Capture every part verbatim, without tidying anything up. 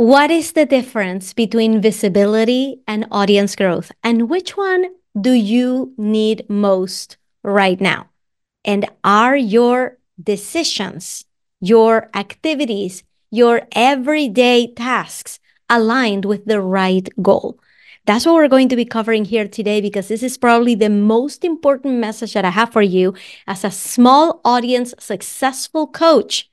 What is the difference between visibility and audience growth? And which one do you need most right now? And are your decisions, your activities, your everyday tasks aligned with the right goal? That's what we're going to be covering here today, because this is probably the most important message that I have for you as a small audience successful coach.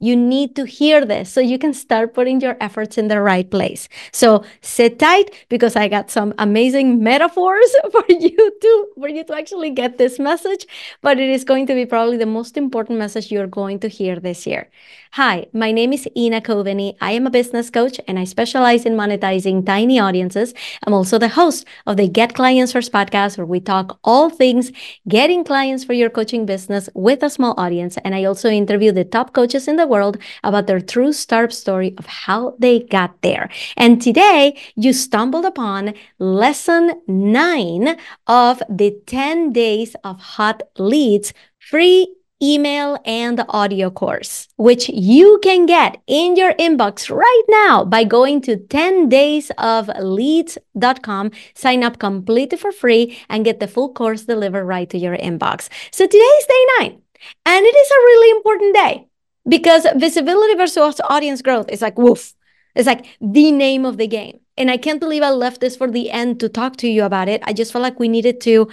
You need to hear this so you can start putting your efforts in the right place. So sit tight, because I got some amazing metaphors for you to, for you to actually get this message, but it is going to be probably the most important message you're going to hear this year. Hi, my name is Ina Coveney. I am a business coach and I specialize in monetizing tiny audiences. I'm also the host of the Get Clients First podcast, where we talk all things getting clients for your coaching business with a small audience. And I also interview the top coaches in the world about their true startup story of how they got there. And today you stumbled upon lesson nine of the ten Days of Hot Leads free email and audio course, which you can get in your inbox right now by going to ten days of leads dot com, sign up completely for free, and get the full course delivered right to your inbox. So today is day nine, and it is a really important day, because visibility versus audience growth is like, woof, it's like the name of the game. And I can't believe I left this for the end to talk to you about it. I just felt like we needed to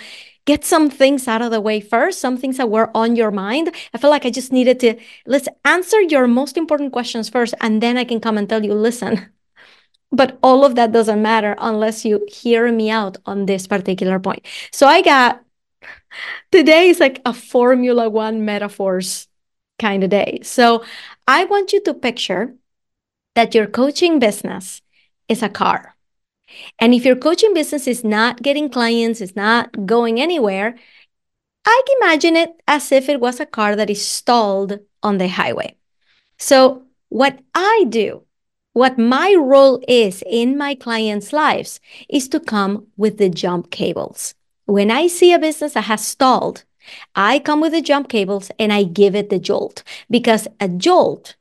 get some things out of the way first, some things that were on your mind. I feel like I just needed to, let's answer your most important questions first, and then I can come and tell you, listen, but all of that doesn't matter unless you hear me out on this particular point. So I got, today is like a Formula One metaphors kind of day. So I want you to picture that your coaching business is a car. And if your coaching business is not getting clients, it's not going anywhere, I can imagine it as if it was a car that is stalled on the highway. So what I do, what my role is in my clients' lives, is to come with the jump cables. When I see a business that has stalled, I come with the jump cables and I give it the jolt, because a jolt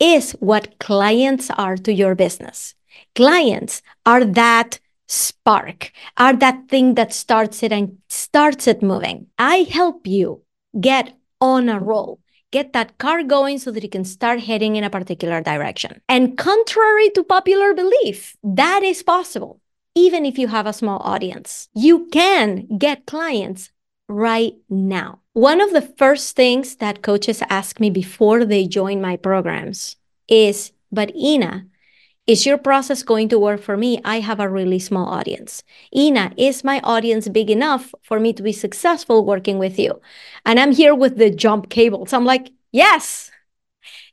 is what clients are to your business. Clients are that spark, are that thing that starts it and starts it moving. I help you get on a roll, get that car going so that you can start heading in a particular direction. And contrary to popular belief, that is possible, even if you have a small audience. You can get clients right now. One of the first things that coaches ask me before they join my programs is, but Ina, is your process going to work for me? I have a really small audience. Ina, is my audience big enough for me to be successful working with you? And I'm here with the jump cables. I'm like, yes,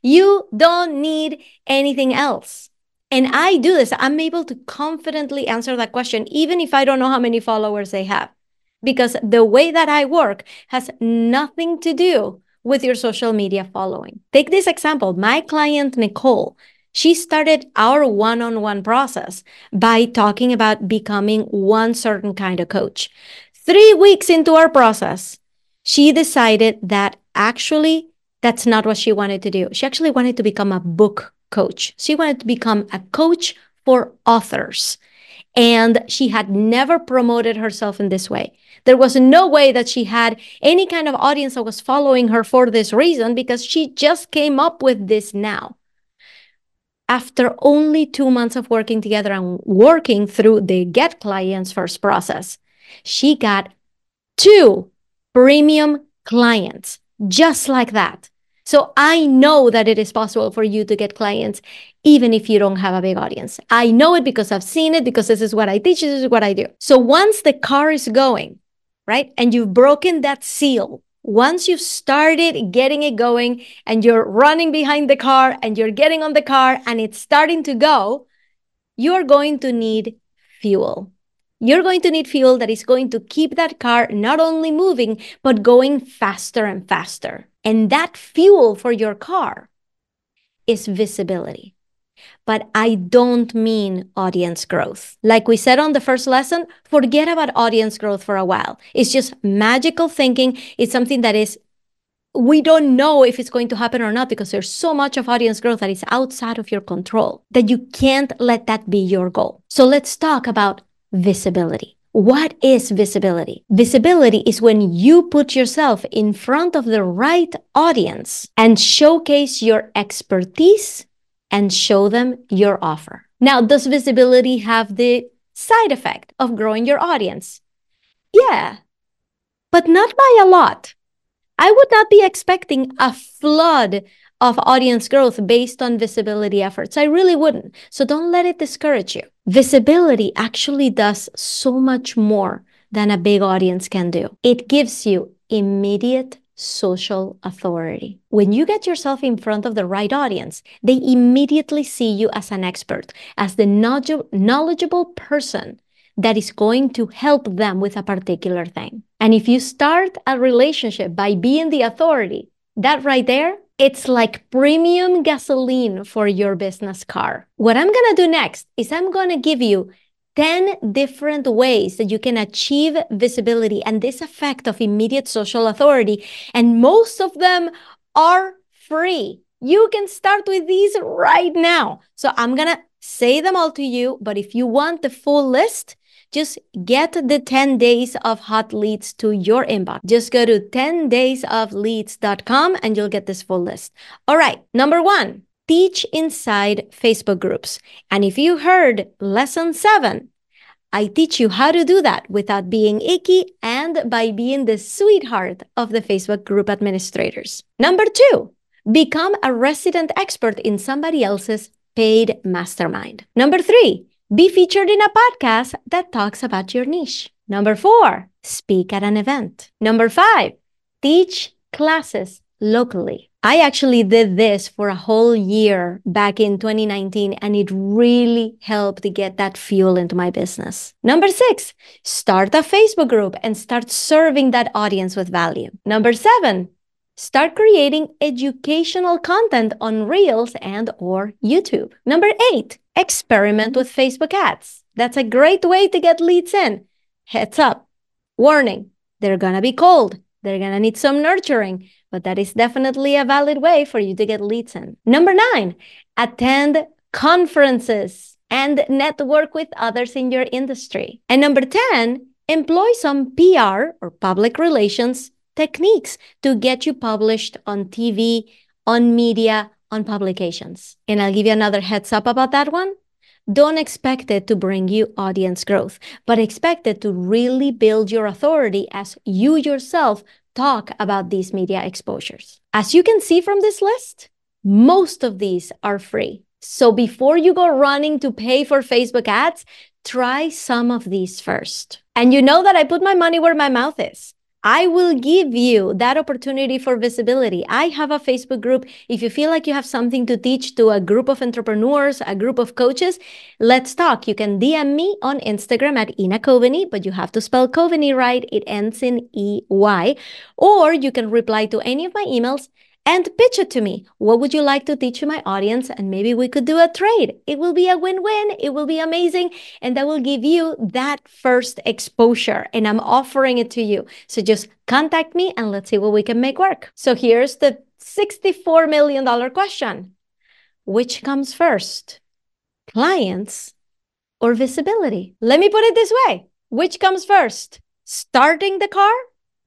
you don't need anything else. And I do this. I'm able to confidently answer that question, even if I don't know how many followers they have. Because the way that I work has nothing to do with your social media following. Take this example. My client, Nicole, she started our one-on-one process by talking about becoming one certain kind of coach. Three weeks into our process, she decided that actually that's not what she wanted to do. She actually wanted to become a book coach. She wanted to become a coach for authors. And she had never promoted herself in this way. There was no way that she had any kind of audience that was following her for this reason, because she just came up with this now. After only two months of working together and working through the Get Clients First process, she got two premium clients just like that. So I know that it is possible for you to get clients even if you don't have a big audience. I know it because I've seen it, because this is what I teach, this is what I do. So once the car is going, right, and you've broken that seal, once you've started getting it going and you're running behind the car and you're getting on the car and it's starting to go, you're going to need fuel. You're going to need fuel that is going to keep that car not only moving, but going faster and faster. And that fuel for your car is visibility. But I don't mean audience growth. Like we said on the first lesson, forget about audience growth for a while. It's just magical thinking. It's something that is we don't know if it's going to happen or not because there's so much of audience growth that is outside of your control that you can't let that be your goal. So let's talk about visibility. What is visibility? Visibility is when you put yourself in front of the right audience and showcase your expertise and show them your offer. Now, does visibility have the side effect of growing your audience? Yeah, but not by a lot. I would not be expecting a flood of audience growth based on visibility efforts. I really wouldn't. So don't let it discourage you. Visibility actually does so much more than a big audience can do. It gives you immediate social authority. When you get yourself in front of the right audience, they immediately see you as an expert, as the knowledgeable person that is going to help them with a particular thing. And if you start a relationship by being the authority, that right there, it's like premium gasoline for your business car. What I'm gonna do next is I'm gonna give you ten different ways that you can achieve visibility and this effect of immediate social authority. And most of them are free. You can start with these right now. So I'm gonna say them all to you, but if you want the full list, just get the ten days of hot leads to your inbox. Just go to ten days of leads dot com and you'll get this full list. All right, number one, teach inside Facebook groups. And if you heard lesson seven, I teach you how to do that without being icky and by being the sweetheart of the Facebook group administrators. Number two, become a resident expert in somebody else's paid mastermind. Number three, be featured in a podcast that talks about your niche. Number four, speak at an event. Number five, teach classes locally. I actually did this for a whole year back in twenty nineteen, and it really helped get that fuel into my business. Number six, start a Facebook group and start serving that audience with value. Number seven, start creating educational content on Reels and or YouTube. Number eight, experiment with Facebook ads. That's a great way to get leads in. Heads up, warning, they're gonna be cold. They're gonna need some nurturing, but that is definitely a valid way for you to get leads in. Number nine, attend conferences and network with others in your industry. And number ten, employ some P R or public relations techniques to get you published on T V, on media, on publications. And I'll give you another heads up about that one. Don't expect it to bring you audience growth, but expect it to really build your authority as you yourself talk about these media exposures. As you can see from this list, most of these are free. So before you go running to pay for Facebook ads, try some of these first. And you know that I put my money where my mouth is. I will give you that opportunity for visibility. I have a Facebook group. If you feel like you have something to teach to a group of entrepreneurs, a group of coaches, let's talk. You can D M me on Instagram at Ina Coveney, but you have to spell Coveney right. It ends in E Y. Or you can reply to any of my emails and pitch it to me. What would you like to teach my audience? And maybe we could do a trade. It will be a win-win. It will be amazing. And that will give you that first exposure. And I'm offering it to you. So just contact me and let's see what we can make work. So here's the sixty-four million dollars question. Which comes first? Clients or visibility? Let me put it this way. Which comes first? Starting the car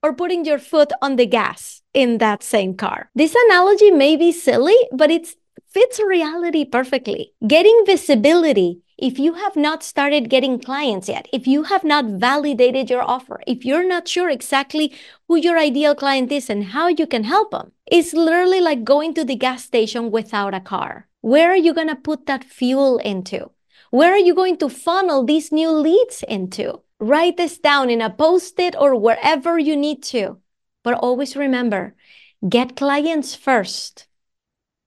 or putting your foot on the gas in that same car? This analogy may be silly, but it fits reality perfectly. Getting visibility, if you have not started getting clients yet, if you have not validated your offer, if you're not sure exactly who your ideal client is and how you can help them, it's literally like going to the gas station without a car. Where are you going to put that fuel into? Where are you going to funnel these new leads into? Write this down in a post-it or wherever you need to. But always remember, get clients first,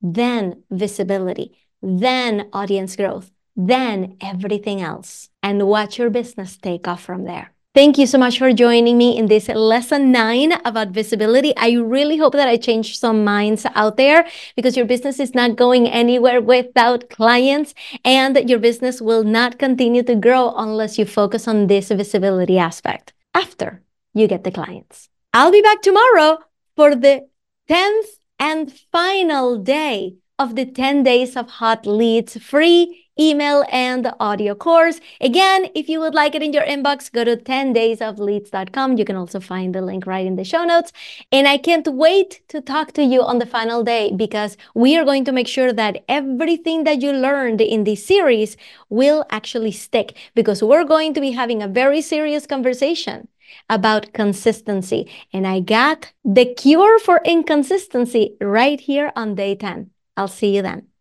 then visibility, then audience growth, then everything else. And watch your business take off from there. Thank you so much for joining me in this lesson nine about visibility. I really hope that I changed some minds out there because your business is not going anywhere without clients and your business will not continue to grow unless you focus on this visibility aspect after you get the clients. I'll be back tomorrow for the tenth and final day of the ten days of Hot Leads free email and audio course. Again, if you would like it in your inbox, go to ten days of leads dot com. You can also find the link right in the show notes. And I can't wait to talk to you on the final day, because we are going to make sure that everything that you learned in this series will actually stick, because we're going to be having a very serious conversation about consistency. And I got the cure for inconsistency right here on day ten. I'll see you then.